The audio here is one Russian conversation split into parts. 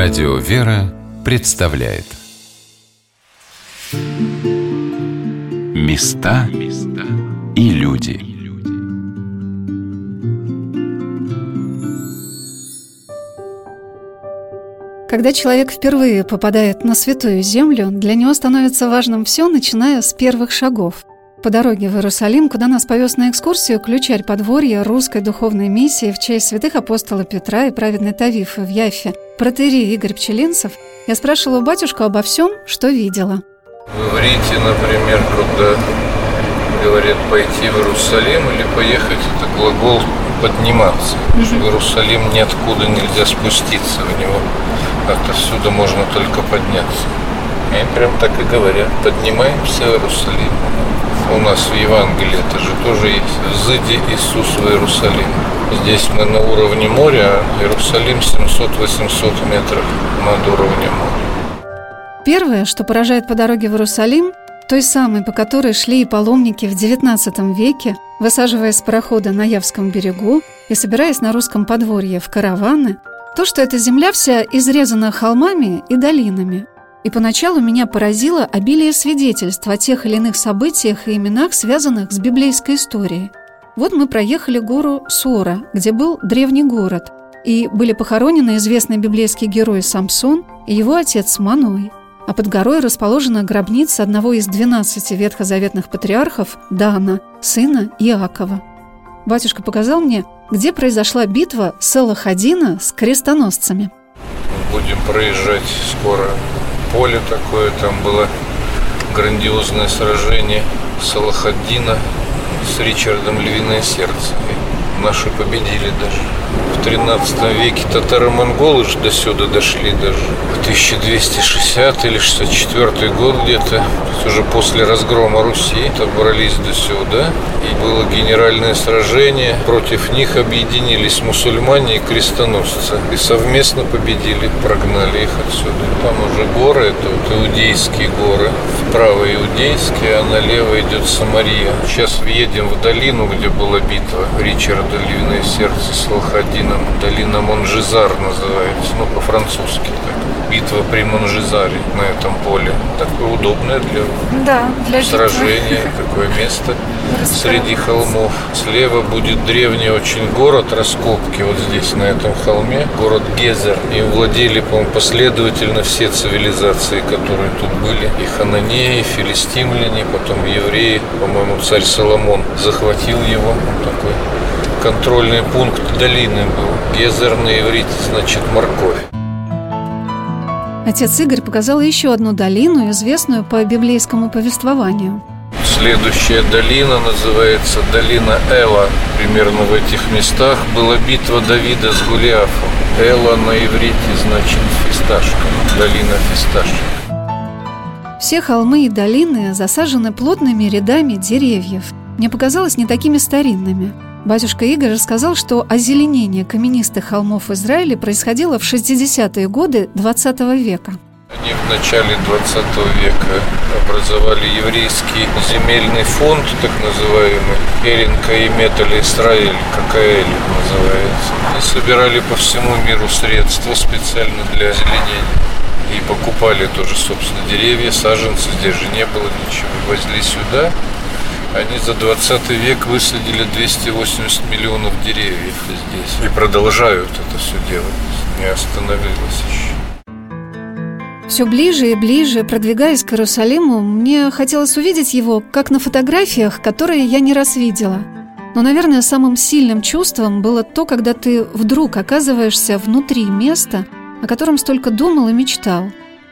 Радио Вера представляет Места и люди. Когда человек впервые попадает на Святую Землю, для него становится важным все, начиная с первых шагов. По дороге в Иерусалим, куда нас повез на экскурсию ключарь подворья русской духовной миссии в честь святых апостола Петра и праведной Тавифы в Яффе, протоиерей Игорь Пчелинцев, я спрашивала батюшку обо всем, что видела. В Рите, например, когда говорят пойти в Иерусалим или поехать, это глагол подниматься. В Иерусалим ниоткуда нельзя спуститься, в него отсюда можно только подняться. И прям так и говорят, поднимаемся в Иерусалим. У нас в Евангелии это же тоже есть. «Взыди Иисус в Иерусалим». Здесь мы на уровне моря, а Иерусалим 700-800 метров над уровнем моря. Первое, что поражает по дороге в Иерусалим, той самой, по которой шли и паломники в XIX веке, высаживаясь с парохода на Явском берегу и собираясь на русском подворье в караваны, то, что эта земля вся изрезана холмами и долинами. И поначалу меня поразило обилие свидетельств о тех или иных событиях и именах, связанных с библейской историей. Вот мы проехали гору Сора, где был древний город, и были похоронены известный библейский герой Самсон и его отец Маной. А под горой расположена гробница одного из 12 ветхозаветных патриархов Дана, сына Иакова. Батюшка показал мне, где произошла битва Салах ад-Дина с крестоносцами. Будем проезжать скоро. Поле такое, там было грандиозное сражение Салах ад-Дина с Ричардом Львиное Сердце. И наши победили даже. В 13 веке татаро-монголы же до сюда дошли даже. В 1260 или 64 год где-то, уже после разгрома Руси, добрались до сюда. И было генеральное сражение. Против них объединились мусульмане и крестоносцы. И совместно победили, прогнали их отсюда. Там уже горы, это вот иудейские горы. Вправо иудейские, а налево идет Самария. Сейчас въедем в долину, где была битва Ричарда Львиное Сердце с Салах ад-Дином. Долина Монжезар называется, ну по-французски так. Битва при Монжезаре на этом поле. Такое удобное для сражения, такое место среди холмов. Слева будет древний очень город, раскопки вот здесь, на этом холме. Город Гезер. И владели, по-моему, последовательно все цивилизации, которые тут были. И хананеи, и филистимляне, потом евреи. По-моему, царь Соломон захватил его. Он такой контрольный пункт долины был. Гезер на иврите значит морковь. Отец Игорь показал еще одну долину, известную по библейскому повествованию. Следующая долина называется долина Эла. Примерно в этих местах была битва Давида с Голиафом. Эла на иврите значит фисташка, долина фисташек. Все холмы и долины засажены плотными рядами деревьев. Мне показалось, не такими старинными. Батюшка Игорь рассказал, что озеленение каменистых холмов Израиля происходило в 60-е годы XX века. Они в начале XX века образовали еврейский земельный фонд, так называемый Эринка и Металь Исраэль, ККЛ называется. И собирали по всему миру средства специально для озеленения. И покупали тоже, собственно, деревья, саженцы, здесь же не было ничего. Возили сюда. Они за 20 век высадили 280 миллионов деревьев здесь. И продолжают это все делать. Не остановилось еще. Все ближе и ближе, продвигаясь к Иерусалиму, мне хотелось увидеть его, как на фотографиях, которые я не раз видела. Но, наверное, самым сильным чувством было то, когда ты вдруг оказываешься внутри места, о котором столько думал и мечтал.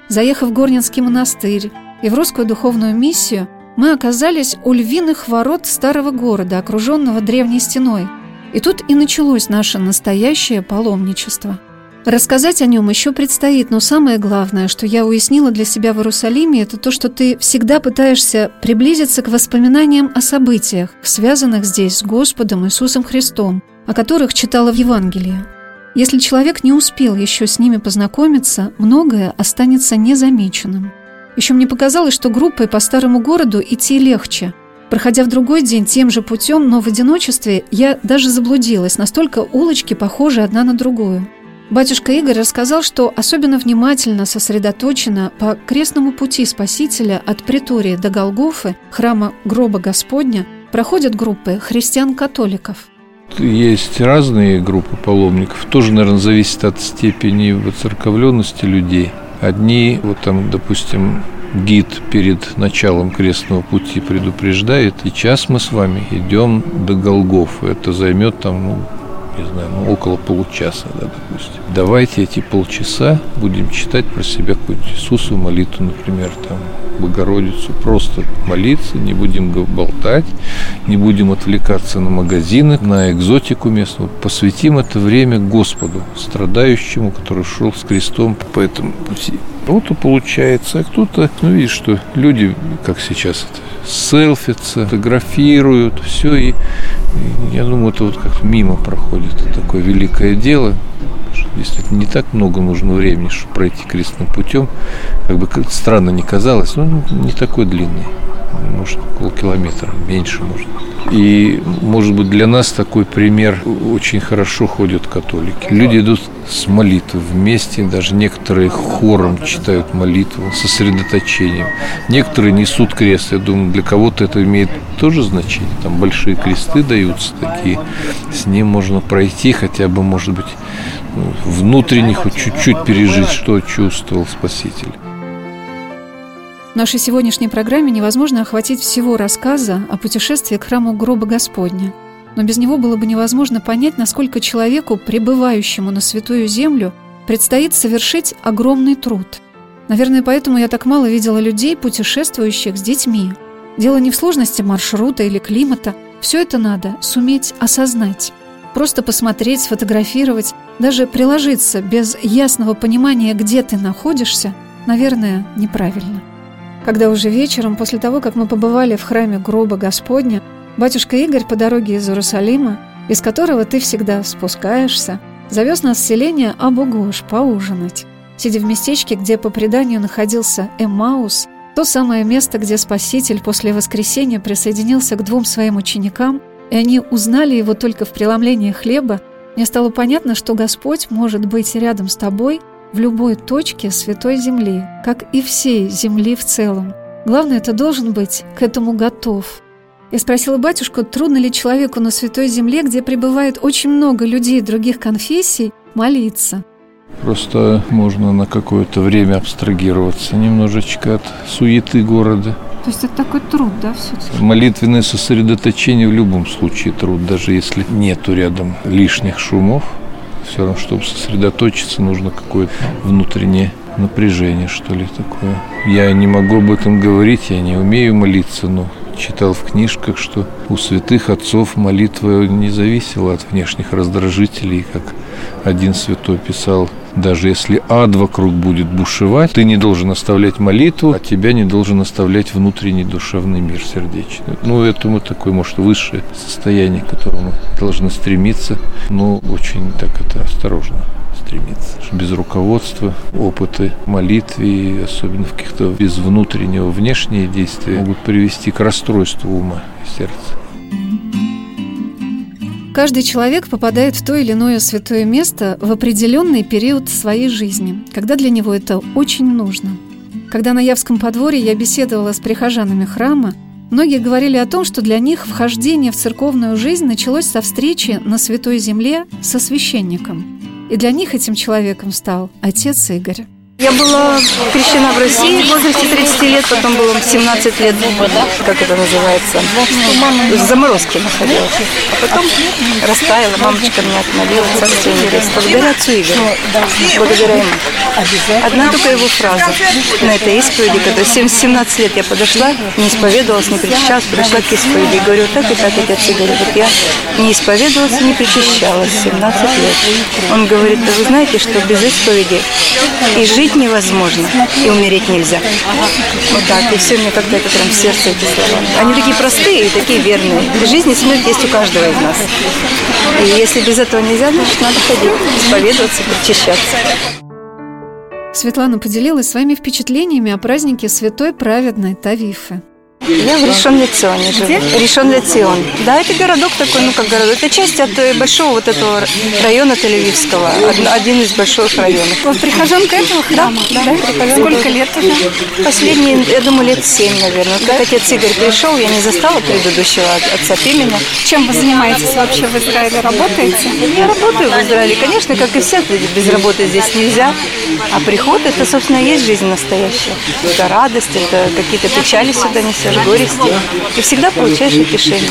Заехав в Горненский монастырь и в русскую духовную миссию, мы оказались у львиных ворот старого города, окруженного древней стеной. И тут и началось наше настоящее паломничество. Рассказать о нем еще предстоит, но самое главное, что я уяснила для себя в Иерусалиме, это то, что ты всегда пытаешься приблизиться к воспоминаниям о событиях, связанных здесь с Господом Иисусом Христом, о которых читала в Евангелии. Если человек не успел еще с ними познакомиться, многое останется незамеченным. Еще мне показалось, что группой по старому городу идти легче. Проходя в другой день тем же путем, но в одиночестве, я даже заблудилась, настолько улочки похожи одна на другую. Батюшка Игорь рассказал, что особенно внимательно сосредоточено по крестному пути Спасителя от Претории до Голгофы, храма Гроба Господня, проходят группы христиан-католиков. Есть разные группы паломников, тоже, наверное, зависит от степени воцерковленности людей. Одни, вот там, допустим, гид перед началом крестного пути предупреждает, и час мы с вами идем до Голгофы, это займет там, около получаса, допустим. Давайте эти полчаса будем читать про себя какую-нибудь Иисусу молитву, например, там, Богородицу. Просто молиться, не будем болтать, не будем отвлекаться на магазины, на экзотику местную. Посвятим это время Господу, страдающему, который шел с крестом по этому пути. Кто-то получается, а кто-то, видишь, что люди, как сейчас, селфятся, фотографируют, все, и я думаю, это вот как мимо проходит, это такое великое дело. Действительно, не так много нужно времени, чтобы пройти крестным путем, как бы странно ни казалось, но не такой длинный, может, около километра, меньше, может. И, может быть, для нас такой пример, очень хорошо ходят католики. Люди идут с молитвы вместе, даже некоторые хором читают молитву, сосредоточением. Некоторые несут крест. Я думаю, для кого-то это имеет тоже значение. Там большие кресты даются такие, с ним можно пройти хотя бы, может быть, внутренне хоть чуть-чуть пережить, что чувствовал Спаситель. В нашей сегодняшней программе невозможно охватить всего рассказа о путешествии к храму Гроба Господня. Но без него было бы невозможно понять, насколько человеку, прибывающему на Святую Землю, предстоит совершить огромный труд. Наверное, поэтому я так мало видела людей, путешествующих с детьми. Дело не в сложности маршрута или климата. Все это надо суметь осознать. Просто посмотреть, сфотографировать, даже приложиться без ясного понимания, где ты находишься, наверное, неправильно. Когда уже вечером, после того, как мы побывали в храме Гроба Господня, батюшка Игорь по дороге из Иерусалима, из которого ты всегда спускаешься, завез нас в селение Абу-Гош поужинать. Сидя в местечке, где по преданию находился Эммаус, то самое место, где Спаситель после воскресения присоединился к двум своим ученикам, и они узнали его только в преломлении хлеба, мне стало понятно, что Господь может быть рядом с тобой в любой точке Святой Земли, как и всей Земли в целом. Главное, ты должен быть к этому готов. Я спросила батюшку, трудно ли человеку на Святой Земле, где пребывает очень много людей других конфессий, молиться. Просто можно на какое-то время абстрагироваться немножечко от суеты города. То есть это такой труд, да, все-таки? Молитвенное сосредоточение в любом случае труд, даже если нету рядом лишних шумов. Все равно, чтобы сосредоточиться, нужно какое-то внутреннее напряжение, что ли, такое. Я не могу об этом говорить, я не умею молиться, но читал в книжках, что у святых отцов молитва не зависела от внешних раздражителей, как один святой писал. Даже если ад вокруг будет бушевать, ты не должен оставлять молитву, а тебя не должен оставлять внутренний душевный мир сердечный. Это такое, может, высшее состояние, к которому должны стремиться, но очень так это осторожно стремиться. Без руководства, опыта молитвы, особенно в каких-то без внутреннего, внешние действия могут привести к расстройству ума и сердца. Каждый человек попадает в то или иное святое место в определенный период своей жизни, когда для него это очень нужно. Когда на Явском подворье я беседовала с прихожанами храма, многие говорили о том, что для них вхождение в церковную жизнь началось со встречи на Святой Земле со священником. И для них этим человеком стал отец Игорь. Я была крещена в России в возрасте 30 лет, потом было 17 лет, как это называется, в заморозке находилась. А потом растаяла, мамочка меня отмолила, царство небесное, благодаря отцу Игорю, благодаря ему. Одна только его фраза на этой исповеди, когда в 17 лет я подошла, не исповедовалась, не причащалась, подошла к исповеди. Говорю, так, отец Игорь, я не исповедовалась, не причащалась 17 лет. Он говорит, вы знаете, что без исповеди и жизнь невозможно, и умереть нельзя. Вот так, и все, мне как-то это прям в сердце, эти слова. Они такие простые и такие верные. Жизнь и смерть есть у каждого из нас. И если без этого нельзя, значит, надо ходить, исповедоваться, причащаться. Светлана поделилась своими впечатлениями о празднике Святой Праведной Тавифы. Я в Ришон-Лиционе живу. Где? Ришон-Лицион. Да, это городок такой, ну как городок. Это часть от большого вот этого района Тель-Авивского. Один из больших районов. Вот прихожанка этого храма? Да. Сколько лет уже? Последние, я думаю, лет 7, наверное. Да? Как отец Игорь пришел, я не застала предыдущего отца Пимена. Чем вы занимаетесь вообще в Израиле? Работаете? Я работаю в Израиле. Конечно, как и все, без работы здесь нельзя. А приход, это, собственно, и есть жизнь настоящая. Это радость, это какие-то печали сюда несешь, горести. И всегда получаешь утешение.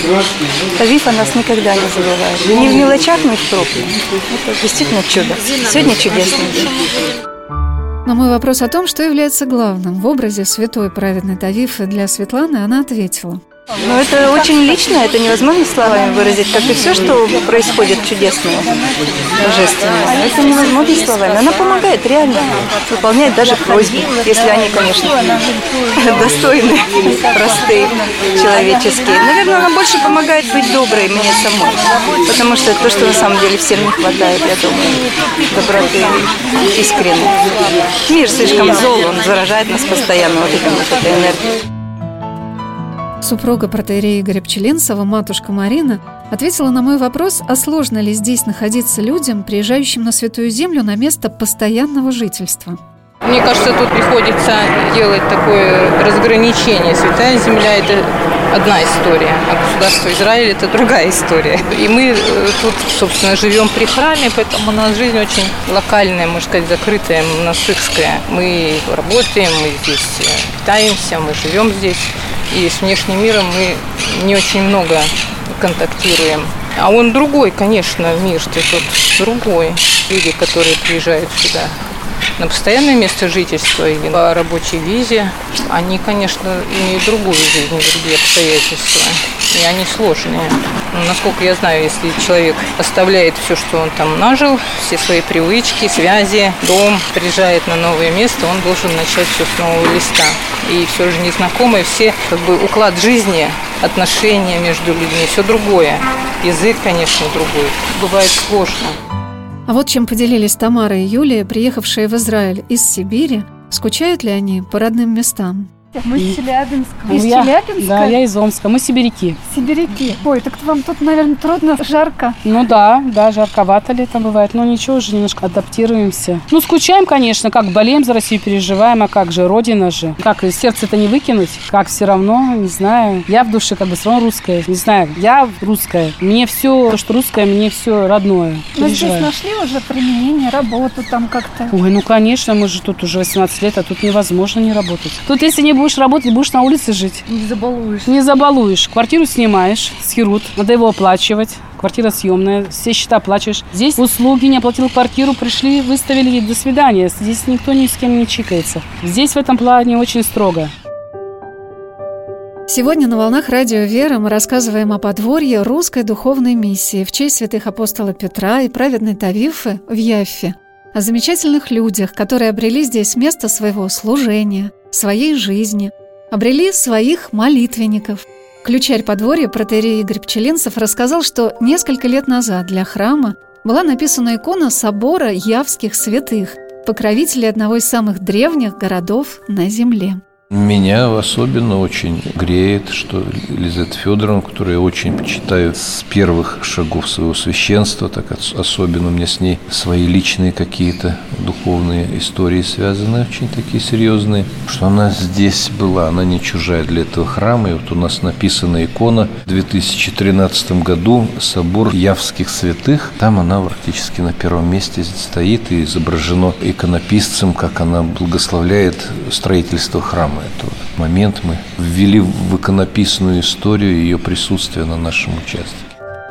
Тавифа нас никогда не забывает. Ни в мелочах, ни в крупных. Это действительно чудо. Сегодня чудесный день. На мой вопрос о том, что является главным в образе святой праведной Тавифы для Светланы, она ответила. Ну, это очень лично, это невозможно словами выразить, как и все, что происходит чудесное, божественное. Это невозможно словами. Она помогает реально, выполняет даже просьбы, если они, конечно, достойны, простые, человеческие. Наверное, она больше помогает быть доброй мне самой, потому что это то, что на самом деле всем не хватает, я думаю, доброты искренне. Мир слишком зол, он заражает нас постоянно вот этой энергией. Супруга протоиерея Игоря Пчелинцева, матушка Марина, ответила на мой вопрос, а сложно ли здесь находиться людям, приезжающим на Святую Землю на место постоянного жительства. Мне кажется, тут приходится делать такое разграничение. Святая Земля – это одна история, а государство Израиль – это другая история. И мы тут, собственно, живем при храме, поэтому у нас жизнь очень локальная, можно сказать, закрытая, монастырская. Мы работаем, мы здесь питаемся, мы живем здесь. И с внешним миром мы не очень много контактируем. А он другой, конечно, мир, ты тут другой. Люди, которые приезжают сюда на постоянное место жительства или по рабочей визе, они, конечно, имеют другую жизнь, другие обстоятельства. И они сложные. Но, насколько я знаю, если человек оставляет все, что он там нажил, все свои привычки, связи, дом, приезжает на новое место, он должен начать все с нового листа. И все же незнакомые все, как бы, уклад жизни, отношения между людьми, все другое. Язык, конечно, другой. Бывает сложно. А вот чем поделились Тамара и Юлия, приехавшие в Израиль из Сибири, скучают ли они по родным местам? Мы из Челябинска. Из Челябинска? Да, я из Омска. Мы сибиряки. Сибиряки. Ой, так вам тут, наверное, трудно, жарко. Ну да, жарковато летом бывает. Но ничего же, немножко адаптируемся. Ну, скучаем, конечно, как болеем за Россию, переживаем, а как же, родина же. Как сердце-то не выкинуть, как все равно, не знаю. Я в душе как бы все равно русская. Не знаю, я русская. Мне все, что русское, мне все родное. Вы здесь нашли уже применение, работу там как-то? Ой, ну, конечно, мы же тут уже 18 лет, а тут невозможно не работать. Тут, если не будешь работать, будешь на улице жить. Не забалуешь. Квартиру снимаешь, схерут, надо его оплачивать. Квартира съемная, все счета оплачиваешь. Здесь услуги, не оплатил квартиру, пришли, выставили, до свидания. Здесь никто ни с кем не чикается. Здесь в этом плане очень строго. Сегодня на «Волнах Радио Вера» мы рассказываем о подворье русской духовной миссии в честь святых апостола Петра и праведной Тавифы в Яффе, о замечательных людях, которые обрели здесь место своего служения, своей жизни, обрели своих молитвенников. Ключарь подворья протоиерей Игорь Пчелинцев рассказал, что несколько лет назад для храма была написана икона собора Явских святых, покровителей одного из самых древних городов на земле. Меня особенно очень греет, что Елизавета Федоровна, которую я очень почитаю с первых шагов своего священства, так особенно у меня с ней свои личные какие-то духовные истории связаны, очень такие серьезные, что она здесь была, она не чужая для этого храма. И вот у нас написана икона в 2013 году «Собор Явских святых». Там она практически на первом месте стоит и изображена иконописцем, как она благословляет строительство храма. Это вот момент мы ввели в иконописную историю ее присутствие на нашем участке.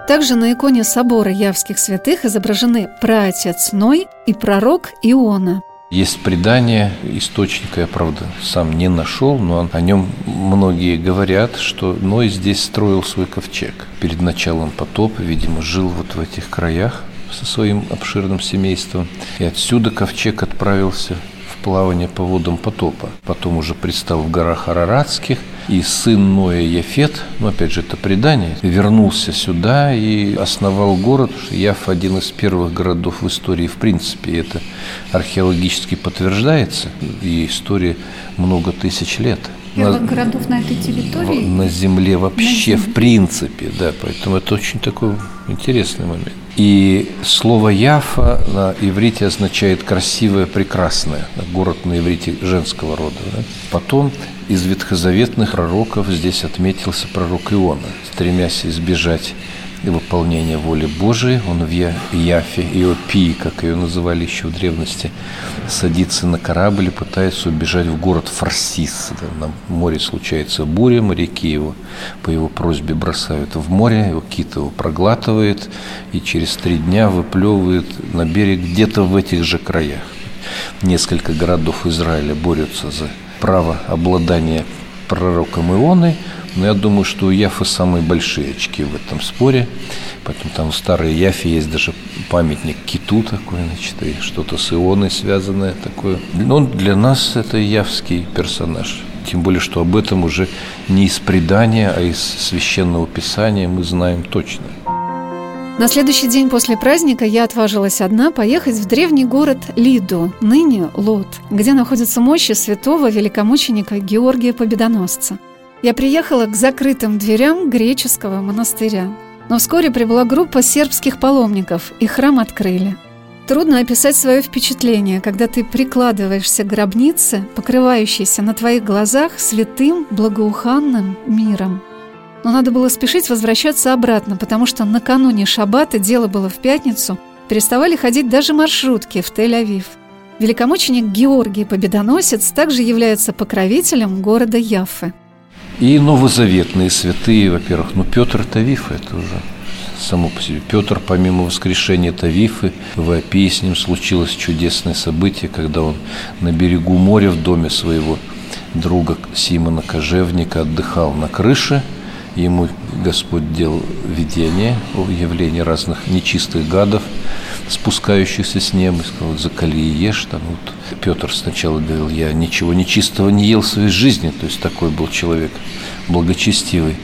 Также на иконе собора Явских святых изображены праотец Ной и пророк Иона. Есть предание, источника я, правда, сам не нашел, но о нем многие говорят, что Ной здесь строил свой ковчег. Перед началом потопа, видимо, жил вот в этих краях со своим обширным семейством, и отсюда ковчег отправился плавание по водам потопа. Потом уже предстал в горах Араратских, и сын Ноя Яфет, опять же, это предание, вернулся сюда и основал город. Яффа – один из первых городов в истории, в принципе, это археологически подтверждается, и история много тысяч лет. первых городов на этой территории. На земле вообще, на земле. В принципе, да. Поэтому это очень такой интересный момент. И слово Яффа на иврите означает «красивое, прекрасное». Город на иврите женского рода. Да? Потом из ветхозаветных пророков здесь отметился пророк Иона, стремясь избежать и выполнение воли Божией. Он в Яффе, Иопии, как ее называли еще в древности, садится на корабль и пытается убежать в город Фарсис. На море случается буря, моряки его по его просьбе бросают в море, его кит его проглатывает и через 3 дня выплевывает на берег где-то в этих же краях. Несколько городов Израиля борются за право обладания пророком Ионы. Но я думаю, что у Яффы самые большие очки в этом споре. Поэтому там в старой Яффе есть даже памятник киту такой, значит, и что-то с Ионой связанное такое. Но для нас это яфский персонаж. Тем более, что об этом уже не из предания, а из Священного Писания мы знаем точно. На следующий день после праздника я отважилась одна поехать в древний город Лиду, ныне Лод, где находятся мощи святого великомученика Георгия Победоносца. Я приехала к закрытым дверям греческого монастыря. Но вскоре прибыла группа сербских паломников, и храм открыли. Трудно описать свое впечатление, когда ты прикладываешься к гробнице, покрывающейся на твоих глазах святым благоуханным миром. Но надо было спешить возвращаться обратно, потому что накануне шаббата, дело было в пятницу, переставали ходить даже маршрутки в Тель-Авив. Великомученик Георгий Победоносец также является покровителем города Яффы. И новозаветные святые, во-первых, Петр Тавифа, это уже само по себе. Петр, помимо воскрешения Тавифы, в Иопии с ним случилось чудесное событие, когда он на берегу моря в доме своего друга Симона Кожевника отдыхал на крыше. Ему Господь делал видение о явлении разных нечистых гадов, спускающихся с неба, и сказал: «Заколи и ешь». Там вот Петр сначала говорил: «Я ничего нечистого не ел в своей жизни», то есть такой был человек благочестивый.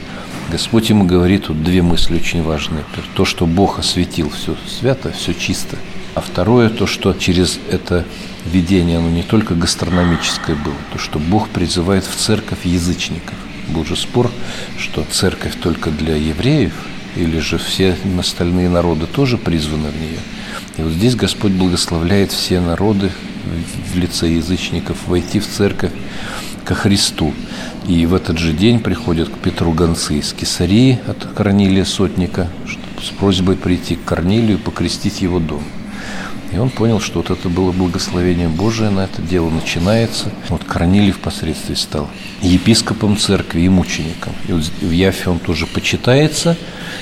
Господь ему говорит тут вот 2 мысли очень важные. То, что Бог осветил все свято, все чисто. А второе, то, что через это видение, оно не только гастрономическое было, то, что Бог призывает в церковь язычников. Был же спор, что церковь только для евреев, или же все остальные народы тоже призваны в нее. И вот здесь Господь благословляет все народы в лице язычников войти в церковь ко Христу. И в этот же день приходят к Петру гонцы из Кесарии от Корнилия Сотника с просьбой прийти к Корнилию и покрестить его дом. И он понял, что вот это было благословение Божие, на это дело начинается. Вот Корнилий впоследствии стал епископом церкви и мучеником. И вот в Яффе он тоже почитается.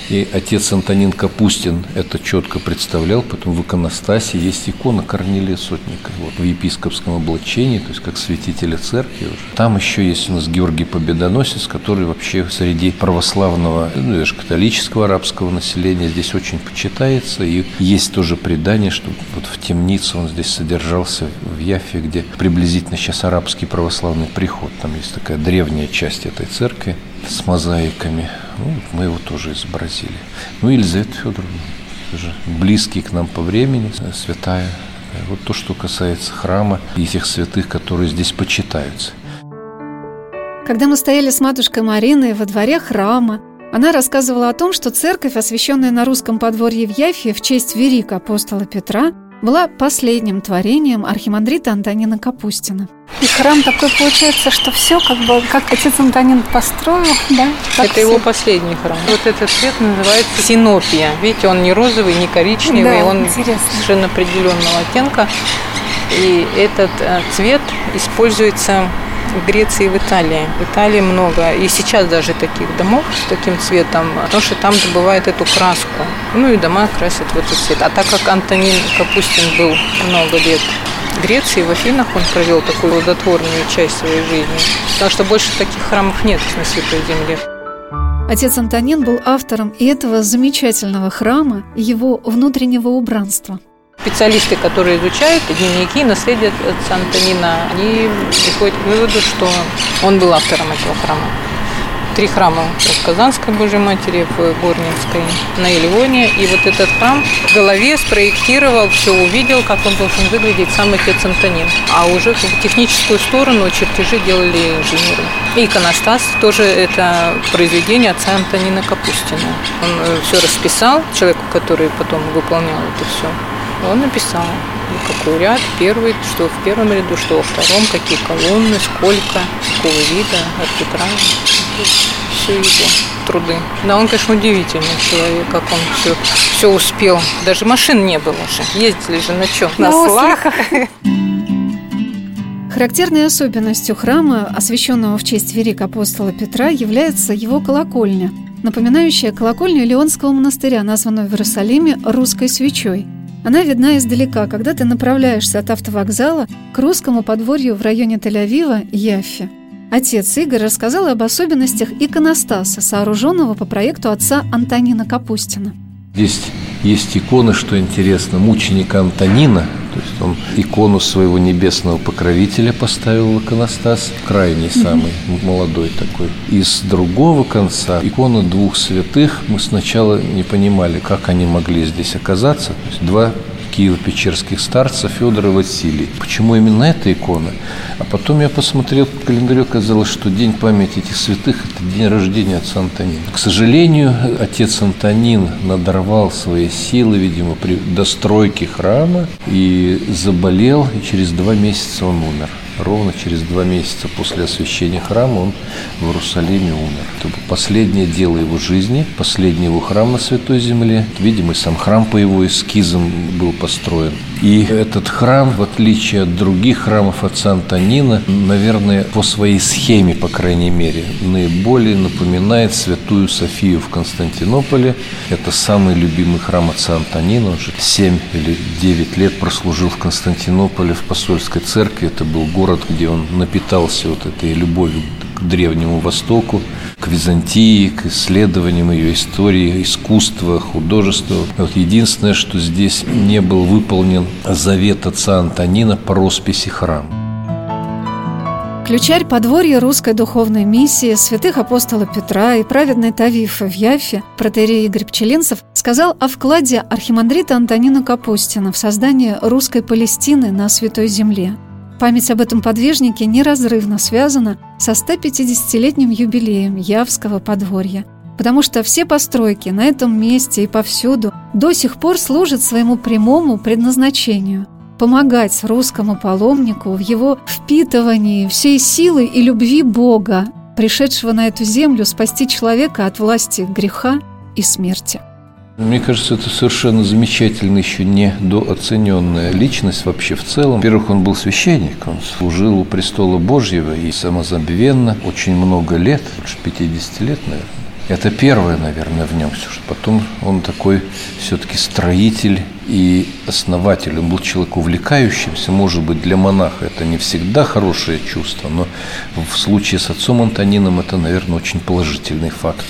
И отец Антонин Капустин это четко представлял. Поэтому в иконостасе есть икона Корнилия Сотника. Вот, в епископском облачении, то есть как святителя церкви уже. Там еще есть у нас Георгий Победоносец, который вообще среди православного, даже католического арабского населения здесь очень почитается. И есть тоже предание, что вот в темнице он здесь содержался в Яффе, где приблизительно сейчас арабский православный приход. Там есть такая древняя часть этой церкви с мозаиками. Ну, мы его тоже изобразили. Ну, Елизавета Федоровна, тоже близкий к нам по времени, святая. Вот то, что касается храма и тех святых, которые здесь почитаются. Когда мы стояли с матушкой Мариной во дворе храма, она рассказывала о том, что церковь, освященная на Русском подворье в Яффе в честь великого апостола Петра, была последним творением архимандрита Антонина Капустина. И храм такой получается, что все как бы, как отец Антонин построил, да? Это все. Его последний храм. Вот этот цвет называется синопия. Видите, он не розовый, не коричневый, да, он интересно. Совершенно определенного оттенка. И этот цвет используется в Греции и в Италии. В Италии много. И сейчас даже таких домов с таким цветом, потому что там добывают эту краску. Ну и дома красят в этот цвет. А так как Антонин Капустин был много лет в Греции, в Афинах он провел такую плодотворную часть своей жизни. Потому что больше таких храмов нет на Святой Земле. Отец Антонин был автором и этого замечательного храма, и его внутреннего убранства. Специалисты, которые изучают дневники и наследие отца Антонина, они приходят к выводу, что он был автором этого храма. три храма. В Казанской Божьей Матери, в Горненской, на Ильоне. И вот этот храм в голове спроектировал, все увидел, как он должен выглядеть сам отец Антонин. А уже в техническую сторону чертежи делали инженеры. И иконостас тоже это произведение отца Антонина Капустина. Он все расписал человеку, который потом выполнял это все. Он написал, какой ряд, первый, что в первом ряду, что во втором, какие колонны, сколько, какого вида, архитража, все его труды. Да, он, конечно, удивительный человек, как он все успел. Даже машин не было же, ездили же на чем? На слахах. Характерной особенностью храма, освященного в честь великого апостола Петра, является его колокольня, напоминающая колокольню Леонского монастыря, названную в Иерусалиме «Русской свечой». Она видна издалека, когда ты направляешься от автовокзала к русскому подворью в районе Тель-Авива, Яффе. Отец Игорь рассказал об особенностях иконостаса, сооруженного по проекту отца Антонина Капустина. Здесь есть икона, что интересно, мученика Антонина. То есть он икону своего небесного покровителя поставил в иконостас, крайний самый, молодой такой. И с другого конца икона двух святых. Мы сначала не понимали, как они могли здесь оказаться. То есть два киево-печерских старца Федор и Василий. Почему именно эта икона? А потом я посмотрел по календарю, оказалось, что день памяти этих святых – это день рождения отца Антонина. К сожалению, отец Антонин надорвал свои силы, видимо, при достройке храма и заболел, и через 2 месяца он умер. Ровно через 2 месяца после освящения храма он в Иерусалиме умер. Это было последнее дело его жизни, последний его храм на Святой Земле. Видимо, и сам храм по его эскизам был построен. И этот храм, в отличие от других храмов отца Антонина, наверное, по своей схеме, по крайней мере, наиболее напоминает Святую Софию в Константинополе. Это самый любимый храм отца Антонина. Он же 7 или 9 лет прослужил в Константинополе в посольской церкви. Это был город, где он напитался вот этой любовью к Древнему Востоку, к Византии, к исследованиям ее истории, искусства, художества. Вот единственное, что здесь не был выполнен завет отца Антонина по росписи храма. Ключарь подворья русской духовной миссии святых апостола Петра и праведной Тавифы в Яффе, протоиерей Игорь Пчелинцев, сказал о вкладе архимандрита Антонина Капустина в создание русской Палестины на Святой Земле. Память об этом подвижнике неразрывно связана со 150-летним юбилеем Явского подворья, потому что все постройки на этом месте и повсюду до сих пор служат своему прямому предназначению – помогать русскому паломнику в его впитывании всей силы и любви Бога, пришедшего на эту землю спасти человека от власти греха и смерти. Мне кажется, это совершенно замечательно, еще недооцененная личность вообще в целом. Во-первых, он был священник, он служил у престола Божьего и самозабвенно очень много лет, больше 50 лет, наверное. Это первое, наверное, в нем все, что потом он такой все-таки строитель и основатель. Он был человек увлекающимся, может быть, для монаха это не всегда хорошее чувство, но в случае с отцом Антонином это, наверное, очень положительный факт.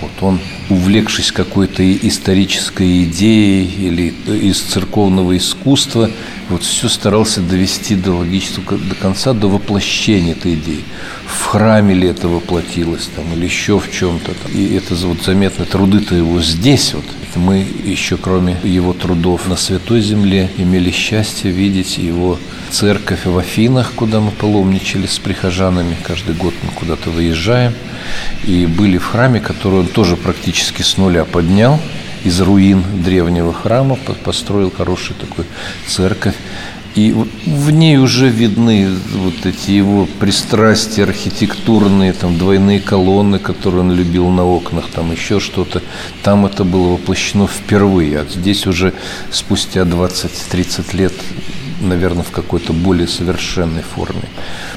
Вот он, увлекшись какой-то исторической идеей или из церковного искусства, вот все старался довести до логического, до конца, до воплощения этой идеи. В храме ли это воплотилось, там, или еще в чем-то. Там. И это вот заметно, труды-то его здесь. Вот. Мы еще, кроме его трудов на Святой Земле, имели счастье видеть его церковь в Афинах, куда мы паломничали с прихожанами. Каждый год мы куда-то выезжаем. И были в храме, который он тоже практически с нуля поднял. Из руин древнего храма построил хорошую такую церковь. И в ней уже видны вот эти его пристрастия архитектурные, там двойные колонны, которые он любил на окнах, там еще что-то. Там это было воплощено впервые. А здесь уже спустя 20-30 лет, наверное, в какой-то более совершенной форме,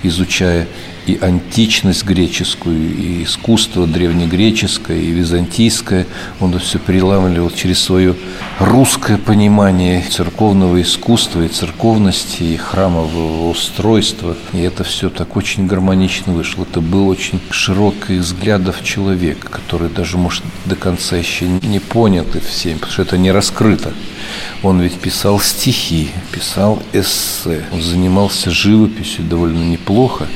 изучая и античность греческую, и искусство древнегреческое, и византийское. Он все переламывал через свое русское понимание церковного искусства, и церковности, и храмового устройства. И это все так очень гармонично вышло. Это был очень широкий взглядов человека, который даже, может, до конца еще не понят и всем, потому что это не раскрыто. Он ведь писал стихи, писал эссе. Он занимался живописью довольно неплохо,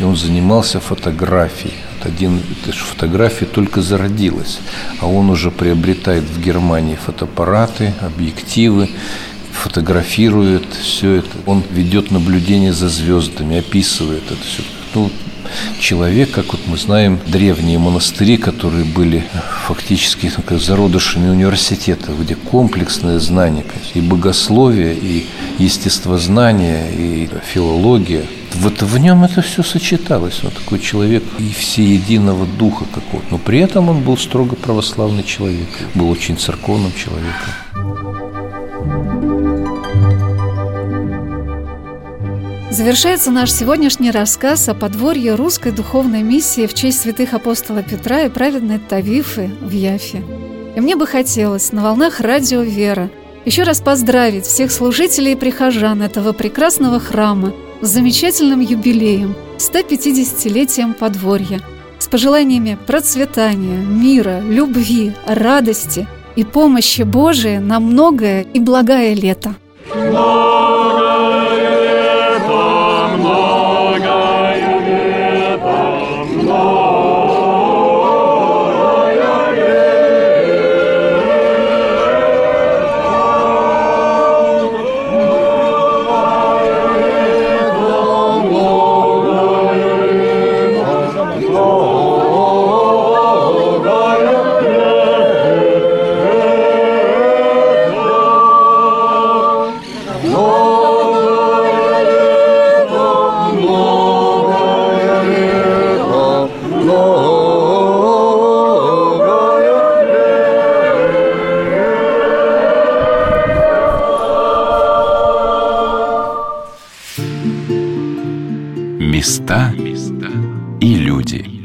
и он занимался фотографией. один этаж фотографии только зародилась, а он уже приобретает в Германии фотоаппараты, объективы, фотографирует все это. Он ведет наблюдение за звездами, описывает это все. Ну, человек, как вот мы знаем, древние монастыри, которые были фактически зародышами университета, где комплексное знание, и богословие, и естествознание, и филология. Вот в нем это все сочеталось. Он такой человек и всеединого духа какого-то. Но при этом он был строго православный человек, был очень церковным человеком. Завершается наш сегодняшний рассказ о подворье русской духовной миссии в честь святых апостола Петра и праведной Тавифы в Яффе. И мне бы хотелось на волнах Радио Вера еще раз поздравить всех служителей и прихожан этого прекрасного храма с замечательным юбилеем, 150-летием подворья, с пожеланиями процветания, мира, любви, радости и помощи Божией на многое и благое лето. Места и люди.